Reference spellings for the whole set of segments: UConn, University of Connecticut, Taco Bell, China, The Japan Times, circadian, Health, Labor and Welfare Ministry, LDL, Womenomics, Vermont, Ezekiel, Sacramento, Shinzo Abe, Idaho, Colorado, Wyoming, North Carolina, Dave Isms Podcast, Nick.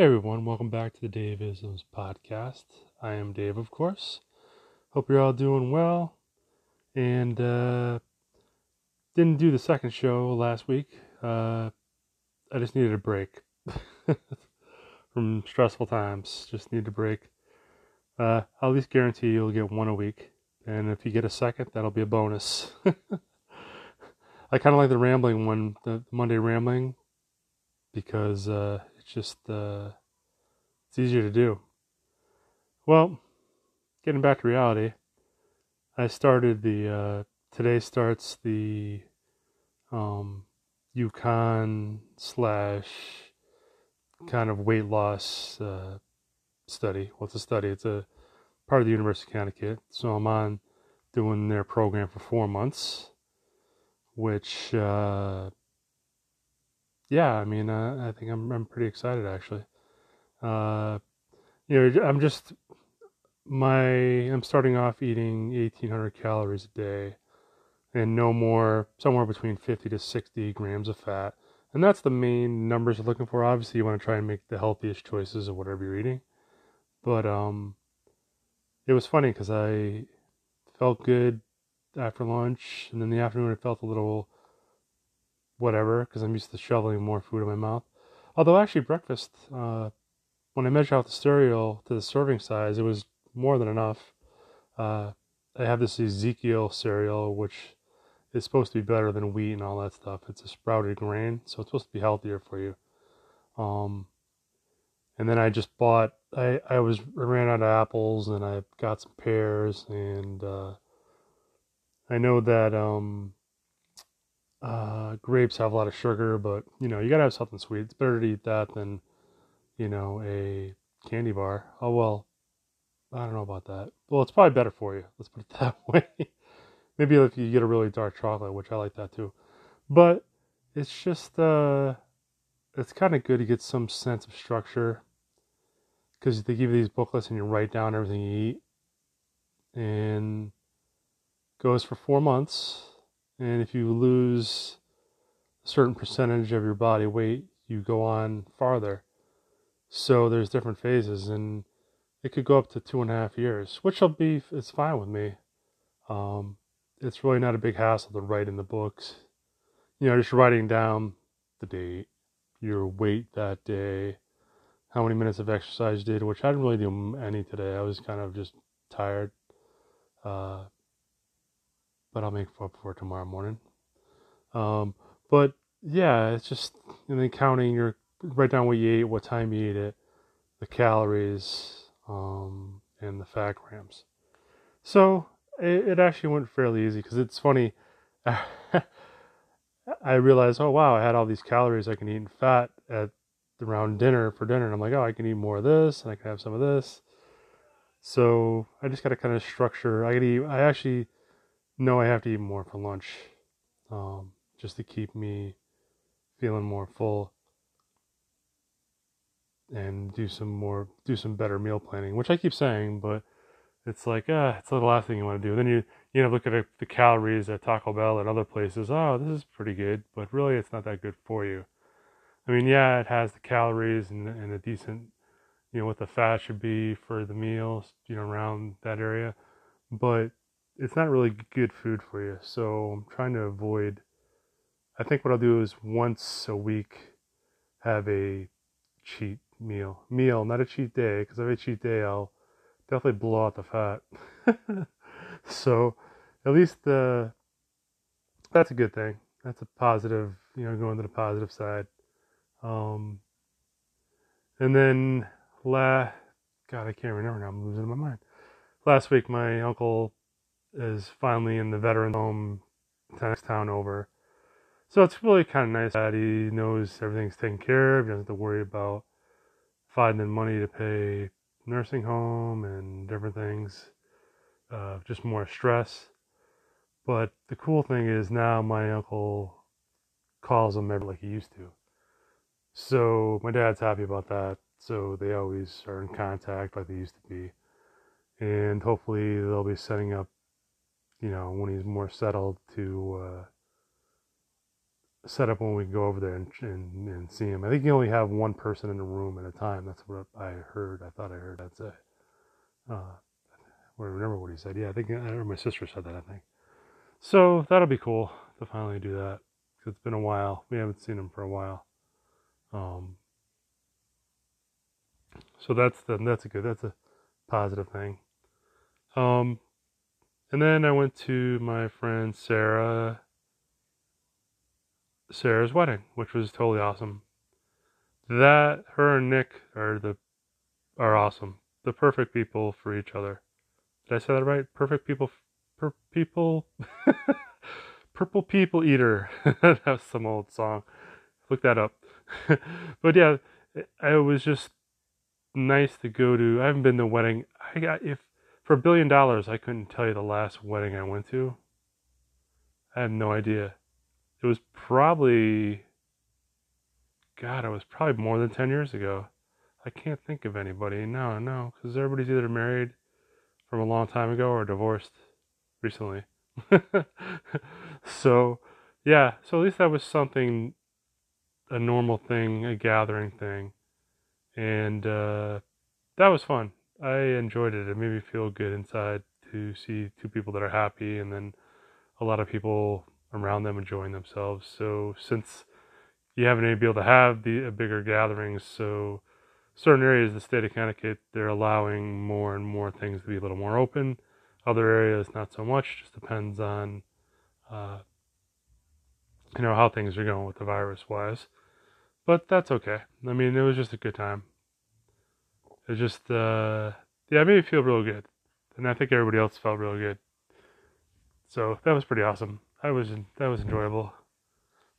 Hey everyone, welcome back to the Dave Isms Podcast. I am Dave, of course. Hope you're all doing well. And didn't do the second show last week. I just needed a break from stressful times. Just need a break. I'll at least guarantee you'll get one a week. And if you get a second, that'll be a bonus. I kind of like the rambling one, the Monday rambling, because it's easier to do. Well, getting back to reality, I started today starts the UConn / kind of weight loss study. Well, it's a study. It's a part of the University of Connecticut. So I'm on doing their program for 4 months, which I think I'm pretty excited, actually. I'm starting off eating 1,800 calories a day and no more, somewhere between 50 to 60 grams of fat. And that's the main numbers you're looking for. Obviously, you want to try and make the healthiest choices of whatever you're eating. But it was funny because I felt good after lunch, and then the afternoon it felt a little whatever, because I'm used to shoveling more food in my mouth. Although actually breakfast, when I measured out the cereal to the serving size, it was more than enough. I have this Ezekiel cereal, which is supposed to be better than wheat and all that stuff. It's a sprouted grain, so it's supposed to be healthier for you. And then I just bought, I ran out of apples, and I got some pears, and I know that grapes have a lot of sugar, but you gotta have something sweet. It's better to eat that than a candy bar. Oh well, I don't know about that. Well, it's probably better for you, let's put it that way. Maybe if you get a really dark chocolate, which I like that too. But it's just it's kind of good to get some sense of structure, because they give you these booklets and you write down everything you eat, and goes for 4 months. And if you lose a certain percentage of your body weight, you go on farther. So there's different phases, and it could go up to 2.5 years, it's fine with me. It's really not a big hassle to write in the books. Just writing down the date, your weight that day, how many minutes of exercise you did, which I didn't really do any today. I was kind of just tired. But I'll make up for it tomorrow morning. But yeah, it's just, and then counting write down what you ate, what time you ate it, the calories, and the fat grams. So it actually went fairly easy, because it's funny. I realized, oh wow, I had all these calories I can eat in fat around dinner for dinner. And I'm like, oh, I can eat more of this, and I can have some of this. So I just got to kind of structure. I actually know I have to eat more for lunch, just to keep me feeling more full, and do some better meal planning, which I keep saying, but it's like, it's the last thing you want to do. Then you look at the calories at Taco Bell and other places. Oh, this is pretty good, but really it's not that good for you. I mean, yeah, it has the calories and a decent, what the fat should be for the meals, around that area, but it's not really good food for you. So I'm trying to avoid. I think what I'll do is once a week have a cheat meal, not a cheat day, because if I have a cheat day, I'll definitely blow out the fat. So at least that's a good thing. That's a positive, going to the positive side. And then God, I can't remember now. I'm losing my mind. Last week, my uncle is finally in the veteran's home, next town over. So it's really kind of nice that he knows everything's taken care of. He doesn't have to worry about finding money to pay nursing home and different things. Just more stress. But the cool thing is now my uncle calls him every like he used to. So my dad's happy about that. So they always are in contact like they used to be. And hopefully they'll be setting up when he's more settled to set up when we go over there and see him. I think you only have one person in the room at a time. That's what I heard. I thought I heard that say. I remember what he said. Yeah, I remember my sister said that, I think. So that'll be cool to finally do that. It's been a while. We haven't seen him for a while. So that's a positive thing. And then I went to my friend Sarah's wedding, which was totally awesome. That her and Nick are awesome. The perfect people for each other. Did I say that right? Perfect people, purple people eater. That was some old song. Look that up. But yeah, it was just nice to go to. I haven't been to a wedding. For $1 billion, I couldn't tell you the last wedding I went to. I have no idea. It was probably, more than 10 years ago. I can't think of anybody. No, because everybody's either married from a long time ago or divorced recently. So, yeah. So at least that was something, a normal thing, a gathering thing. And that was fun. I enjoyed it. It made me feel good inside to see two people that are happy and then a lot of people around them enjoying themselves. So since you haven't been able to have the bigger gatherings, so certain areas of the state of Connecticut, they're allowing more and more things to be a little more open. Other areas, not so much. Just depends on, how things are going with the virus-wise. But that's okay. I mean, it was just a good time. It just, it made me feel real good. And I think everybody else felt real good. So that was pretty awesome. That was enjoyable.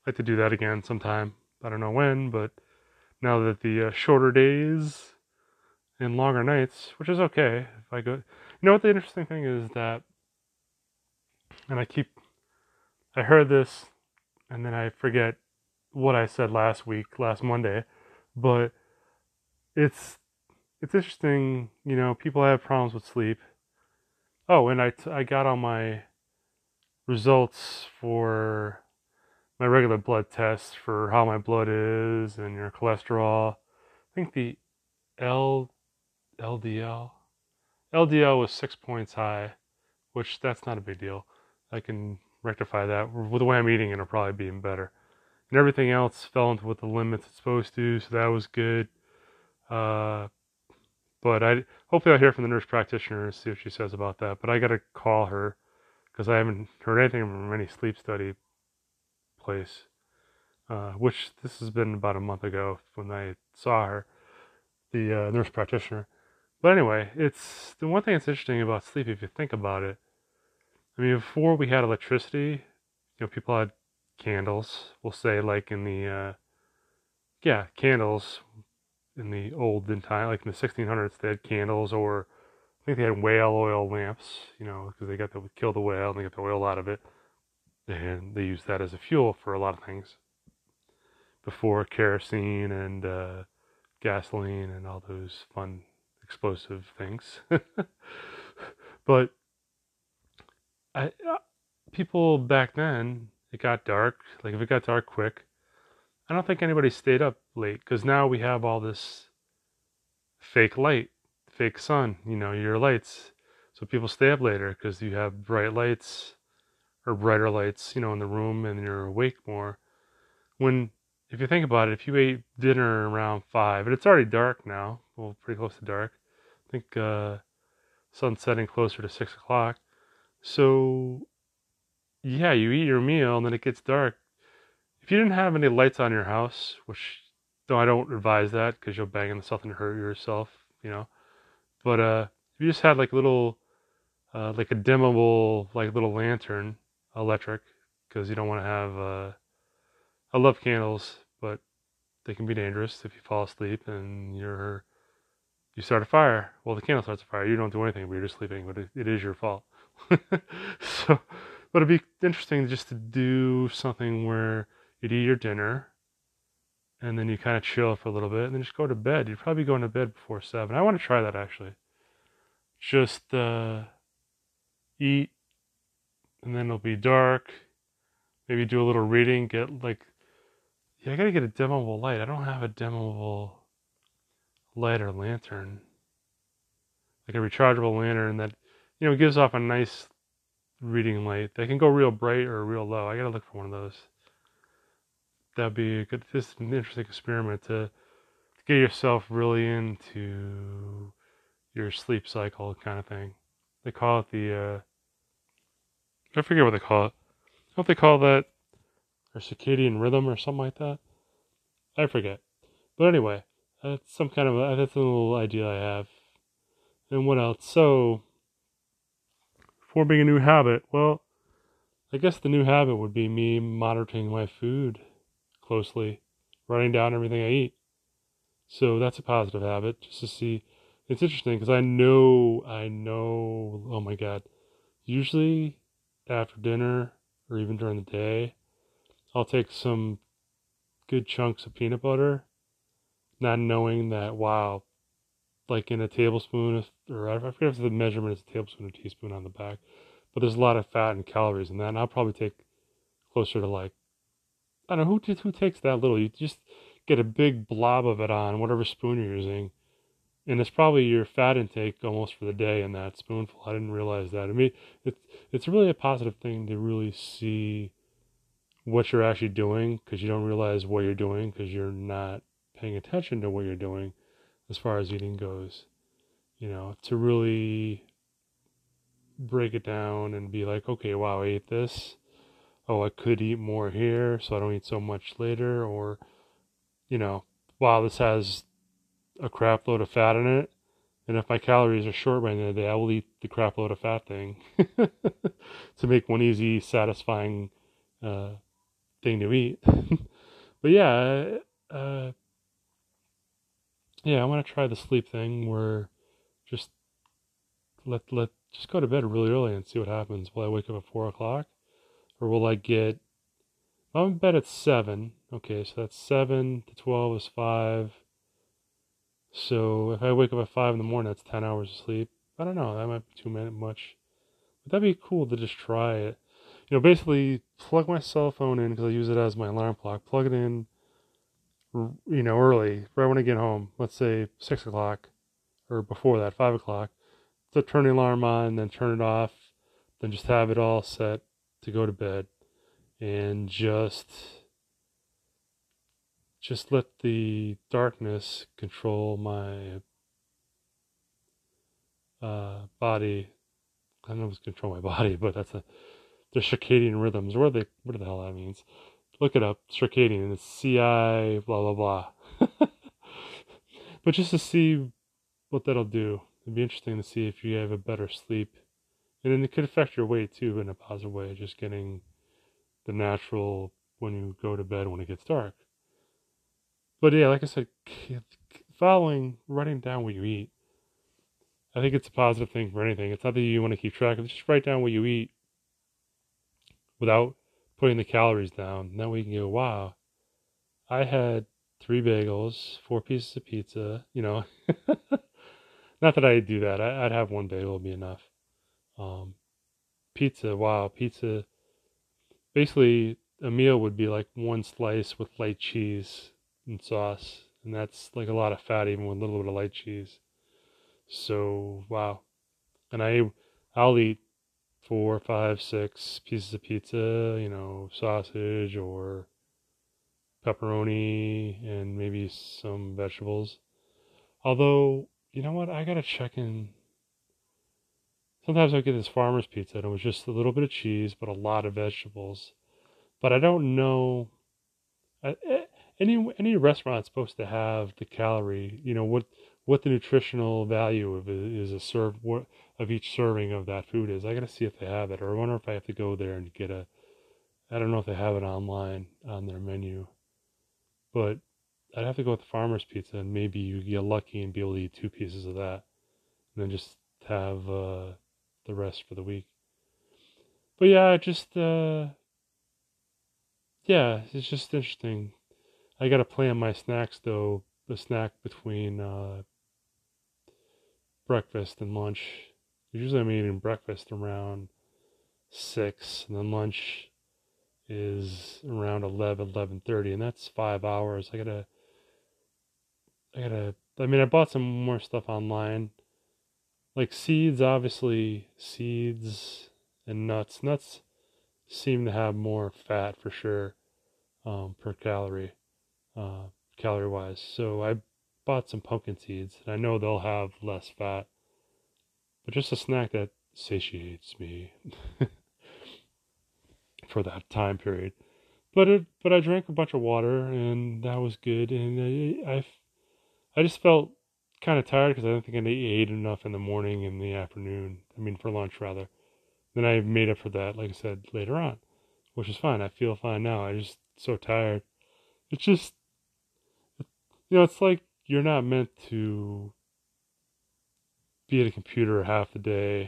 I'd like to do that again sometime. I don't know when, but now that the shorter days and longer nights, which is okay. If I go, what the interesting thing is that, and I heard this and then I forget what I said last Monday, but it's interesting, people have problems with sleep. Oh, and I got all my results for my regular blood tests for how my blood is and your cholesterol. I think the LDL was 6 points high, which that's not a big deal. I can rectify that. With the way I'm eating, it'll probably be even better. And everything else fell into what the limits it's supposed to, so that was good. But hopefully I'll hear from the nurse practitioner and see what she says about that. But I got to call her because I haven't heard anything from any sleep study place, which this has been about a month ago when I saw her, the nurse practitioner. But anyway, it's the one thing that's interesting about sleep, if you think about it. I mean, before we had electricity, people had candles. We'll say like in the, candles. In the olden time, like in the 1600s, they had candles, or I think they had whale oil lamps, because they got to kill the whale and they got the oil out of it. And they used that as a fuel for a lot of things before kerosene and gasoline and all those fun explosive things. But people back then, it got dark. Like if it got dark quick, I don't think anybody stayed up late, because now we have all this fake light, fake sun, your lights. So people stay up later because you have bright lights or brighter lights, in the room, and you're awake more. If you think about it, if you ate dinner around 5, and it's already dark now, well, pretty close to dark. I think sun's setting closer to 6 o'clock. So yeah, you eat your meal and then it gets dark. If you didn't have any lights on your house, which though I don't advise that because you'll bang into something and hurt yourself, But if you just had like little, like a dimmable, like little lantern, electric, because you don't want to have. I love candles, but they can be dangerous if you fall asleep and you start a fire. Well, the candle starts a fire. You don't do anything, but you're just sleeping. But it is your fault. But it'd be interesting just to do something where. You'd eat your dinner, and then you kind of chill for a little bit, and then just go to bed. You'd probably go into bed before 7. I want to try that, actually. Just eat, and then it'll be dark. Maybe do a little reading, get like Yeah, I gotta get a dimmable light. I don't have a dimmable light or lantern. Like a rechargeable lantern that, you know, gives off a nice reading light. They can go real bright or real low. I gotta look for one of those. That'd be a good, just an interesting experiment to get yourself really into your sleep cycle kind of thing. They call it the, I forget what they call it. I don't know if they call that or circadian rhythm or something like that. I forget. But anyway, that's some kind of, that's a little idea I have. And what else? So, forming a new habit. Well, I guess the new habit would be me monitoring my food closely, writing down everything I eat. So that's a positive habit, just to see. It's interesting because I know, oh my God, usually after dinner, or even during the day, I'll take some good chunks of peanut butter, not knowing that, wow, like in a tablespoon, or I forget if the measurement is a tablespoon or teaspoon on the back, but there's a lot of fat and calories in that, and I'll probably take closer to like, I don't know, who takes that little? You just get a big blob of it on whatever spoon you're using, and it's probably your fat intake almost for the day in that spoonful. I didn't realize that. I mean, it's really a positive thing to really see what you're actually doing, because you don't realize what you're doing because you're not paying attention to what you're doing as far as eating goes. You know, to really break it down and be like, okay, wow, I ate this. Oh, I could eat more here so I don't eat so much later. Or, you know, wow, this has a crap load of fat in it, and if my calories are short by the end of the day, I will eat the crap load of fat thing to make one easy, satisfying thing to eat. But yeah, I want to try the sleep thing where just let just go to bed really early and see what happens. Will I wake up at 4 o'clock, or will I get? I'm in bed at 7. Okay, so that's 7 to 12 is 5. So if I wake up at 5 in the morning, that's 10 hours of sleep. I don't know. That might be too much. But that'd be cool to just try it. You know, basically plug my cell phone in, because I use it as my alarm clock. Plug it in, you know, early, right when I get home. Let's say 6 o'clock or before that, 5 o'clock. So turn the alarm on, then turn it off. Then just have it all set to go to bed. And just let the darkness control my body. I don't know if it's control my body, but that's the circadian rhythms. What the hell that means? Look it up. Circadian. It's CI blah blah blah. But just to see what that'll do. It'd be interesting to see if you have a better sleep, and then it could affect your weight too in a positive way. Just getting the natural when you go to bed when it gets dark. But yeah, like I said, writing down what you eat, I think it's a positive thing for anything. It's not that you want to keep track of it. Just write down what you eat without putting the calories down. And that way you can go, wow, I had 3 bagels, 4 pieces of pizza, you know. Not that I'd do that. I'd have 1 bagel would be enough. Pizza, wow, pizza. Basically, a meal would be like 1 slice with light cheese and sauce, and that's like a lot of fat even with a little bit of light cheese. So wow. And I'll eat 4, 5, 6 pieces of pizza, you know, sausage or pepperoni and maybe some vegetables. Although, you know what, I gotta check in. Sometimes I get this farmer's pizza and it was just a little bit of cheese but a lot of vegetables. But I don't know, any restaurant's supposed to have the calorie, you know, what the nutritional value of it is, of each serving of that food is. I gotta see if they have it, or I wonder if I have to go there and get I don't know if they have it online on their menu, but I'd have to go with the farmer's pizza, and maybe you get lucky and be able to eat 2 pieces of that, and then just have the rest for the week. But yeah, it's just interesting. I gotta plan my snacks though. The snack between breakfast and lunch. Usually I'm eating breakfast around 6, and then lunch is around 11:30, and that's 5 hours. I bought some more stuff online, like seeds, obviously, seeds and nuts. Nuts seem to have more fat for sure, per calorie, calorie-wise. So I bought some pumpkin seeds, and I know they'll have less fat, but just a snack that satiates me for that time period. But I drank a bunch of water, and that was good, and I just felt kind of tired because I didn't think I ate enough in the morning and the afternoon. I mean, for lunch, rather. Then I made up for that, like I said, later on, which is fine. I feel fine now. I'm just so tired. It's just, you know, it's like you're not meant to be at a computer half the day,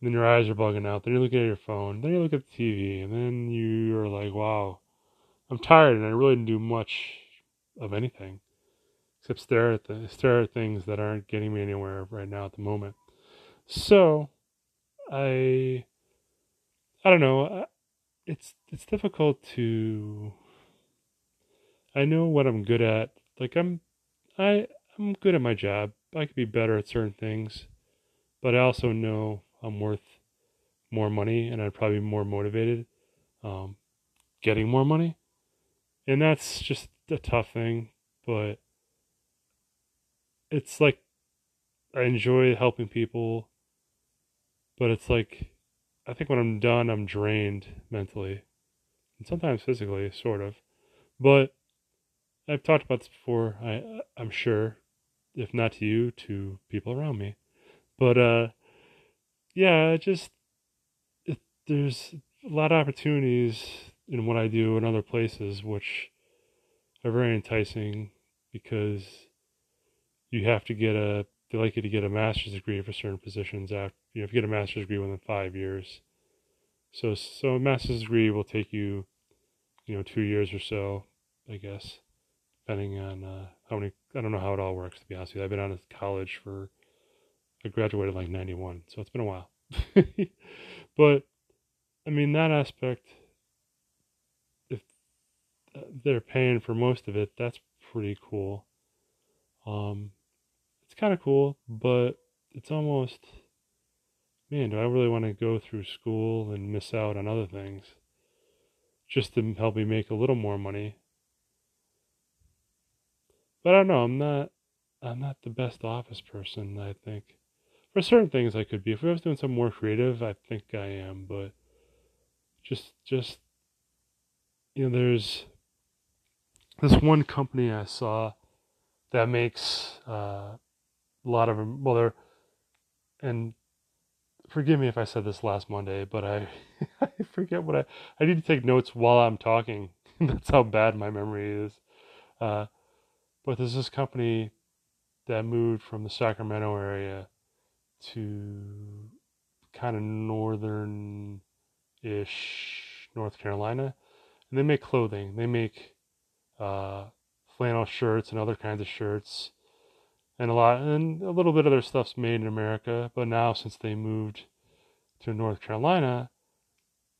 and then your eyes are bugging out. Then you're looking at your phone. Then you look at the TV, and then you're like, wow, I'm tired, and I really didn't do much of anything. Except stare at things that aren't getting me anywhere right now at the moment. So, I don't know. It's difficult to. I know what I'm good at. Like I'm good at my job. I could be better at certain things, but I also know I'm worth more money, and I'd probably be more motivated, getting more money, and that's just a tough thing, but. It's like I enjoy helping people, but it's like I think when I'm done, I'm drained mentally and sometimes physically, sort of. But I've talked about this before, I'm sure, if not to you, to people around me. But there's a lot of opportunities in what I do in other places, which are very enticing because. You have to they're likely to get a master's degree for certain positions after, you have to get a master's degree within 5 years. So a master's degree will take you, 2 years or so, I guess, depending on I don't know how it all works, to be honest with you. I've been out of college I graduated like 91, so it's been a while. But, I mean, that aspect, if they're paying for most of it, that's pretty cool. It's kind of cool, but it's almost, man, do I really want to go through school and miss out on other things just to help me make a little more money? But I don't know, I'm not the best office person, I think. For certain things I could be. If I was doing something more creative, I think I am, but just there's this one company I saw that makes a lot of them. Well, and forgive me if I said this last Monday, but I forget what I need to take notes while I'm talking. That's how bad my memory is. But there's this company that moved from the Sacramento area to kind of northern-ish North Carolina, and they make clothing. They make flannel shirts and other kinds of shirts, and a little bit of their stuff's made in America. But now, since they moved to North Carolina,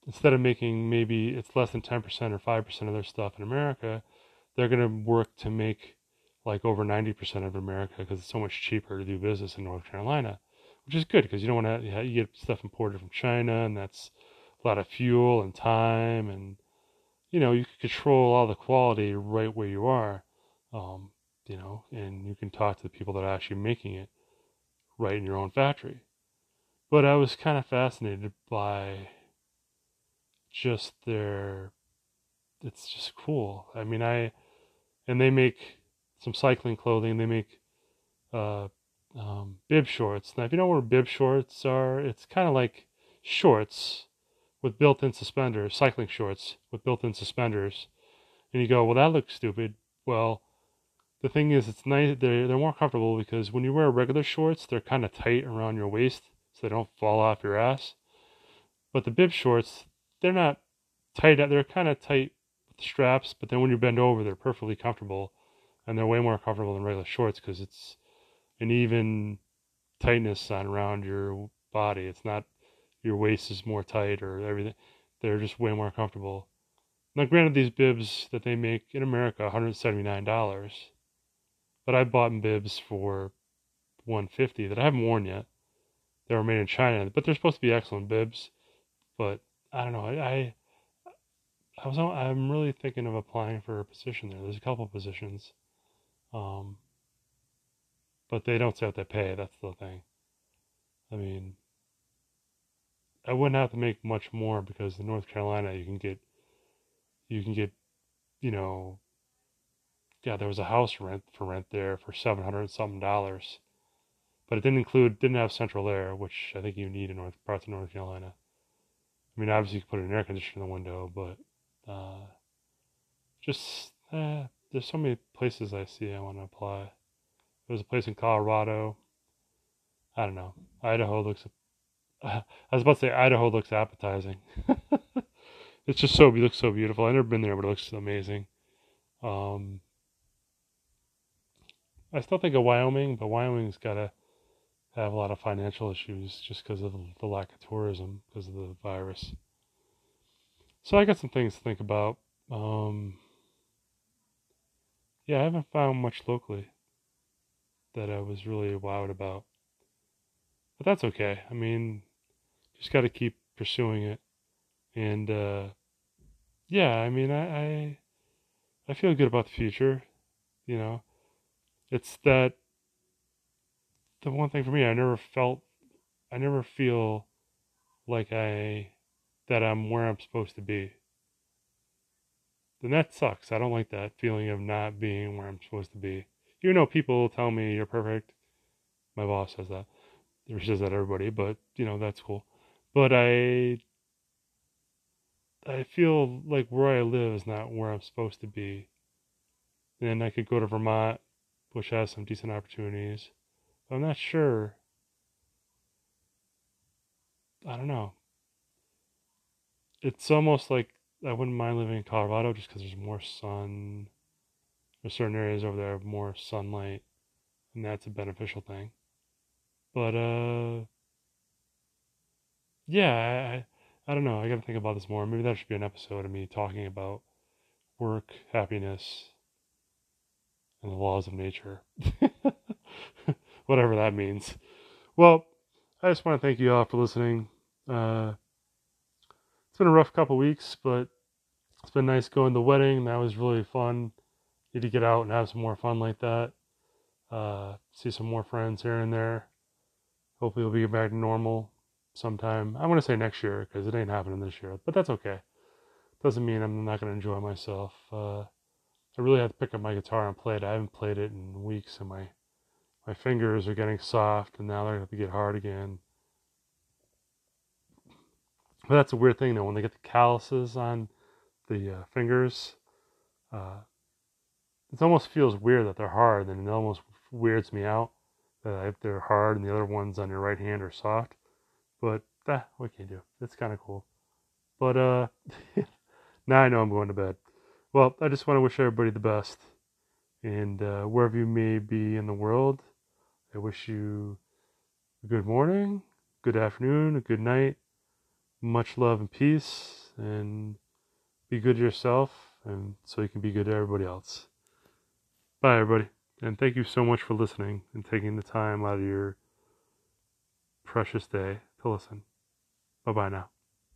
instead of making, maybe it's less than 10% or 5% of their stuff in America, they're going to work to make like over 90% of America, because it's so much cheaper to do business in North Carolina, which is good because you don't want to get stuff imported from China, and that's a lot of fuel and time, and you can control all the quality right where you are. And you can talk to the people that are actually making it right in your own factory. But I was kind of fascinated by just it's just cool. I mean, and they make some cycling clothing. They make bib shorts. Now, if you don't know what bib shorts are, it's kind of like shorts with built-in suspenders, cycling shorts with built-in suspenders. And you go, well, that looks stupid. Well, the thing is, it's nice. They're more comfortable because when you wear regular shorts, they're kind of tight around your waist, so they don't fall off your ass. But the bib shorts, they're not tight. They're kind of tight with the straps, but then when you bend over, they're perfectly comfortable, and they're way more comfortable than regular shorts because it's an even tightness around your body. It's not your waist is more tight or everything. They're just way more comfortable. Now, granted, these bibs that they make in America, $179, but I bought bibs for $150 that I haven't worn yet. They were made in China, but they're supposed to be excellent bibs. But I don't know. I'm really thinking of applying for a position there. There's a couple positions, but they don't say what they pay. That's the thing. I mean, I wouldn't have to make much more, because in North Carolina you can get, there was a house rent there for $700 and something, but it didn't have central air, which I think you need in parts of North Carolina. I mean, obviously you can put an air conditioner in the window, but there's so many places I want to apply. There's a place in Colorado. I don't know. Idaho looks appetizing. It looks so beautiful. I've never been there, but it looks amazing. I still think of Wyoming, but Wyoming's got to have a lot of financial issues just because of the lack of tourism, because of the virus. So I got some things to think about. I haven't found much locally that I was really wowed about. But that's okay. I mean, just got to keep pursuing it. And, I feel good about the future. It's that the one thing for me, I never feel like that I'm where I'm supposed to be. And that sucks. I don't like that feeling of not being where I'm supposed to be. You know, people tell me you're perfect. My boss says that. She says that to everybody, but, that's cool. But I feel like where I live is not where I'm supposed to be. And I could go to Vermont, which has some decent opportunities. But I'm not sure. I don't know. It's almost like I wouldn't mind living in Colorado just because there's more sun. There's certain areas over there have more sunlight, and that's a beneficial thing. But, I don't know. I got to think about this more. Maybe that should be an episode of me talking about work, happiness, and the laws of nature. Whatever that means. Well, I just want to thank you all for listening. It's been a rough couple weeks, but it's been nice going to the wedding. That was really fun. Need to get out and have some more fun like that. See some more friends here and there. Hopefully we'll be back to normal sometime. I want to say next year, because it ain't happening this year, but that's okay. Doesn't mean I'm not going to enjoy myself. I really have to pick up my guitar and play it. I haven't played it in weeks, and my fingers are getting soft, and now they're going to have to get hard again. But that's a weird thing, though. When they get the calluses on the fingers, it almost feels weird that they're hard, and it almost weirds me out that they're hard and the other ones on your right hand are soft. But what can you do? It's kind of cool. But now I know I'm going to bed. Well, I just want to wish everybody the best. And wherever you may be in the world, I wish you a good morning, good afternoon, a good night, much love and peace, and be good to yourself, and so you can be good to everybody else. Bye, everybody. And thank you so much for listening and taking the time out of your precious day to listen. Bye-bye now.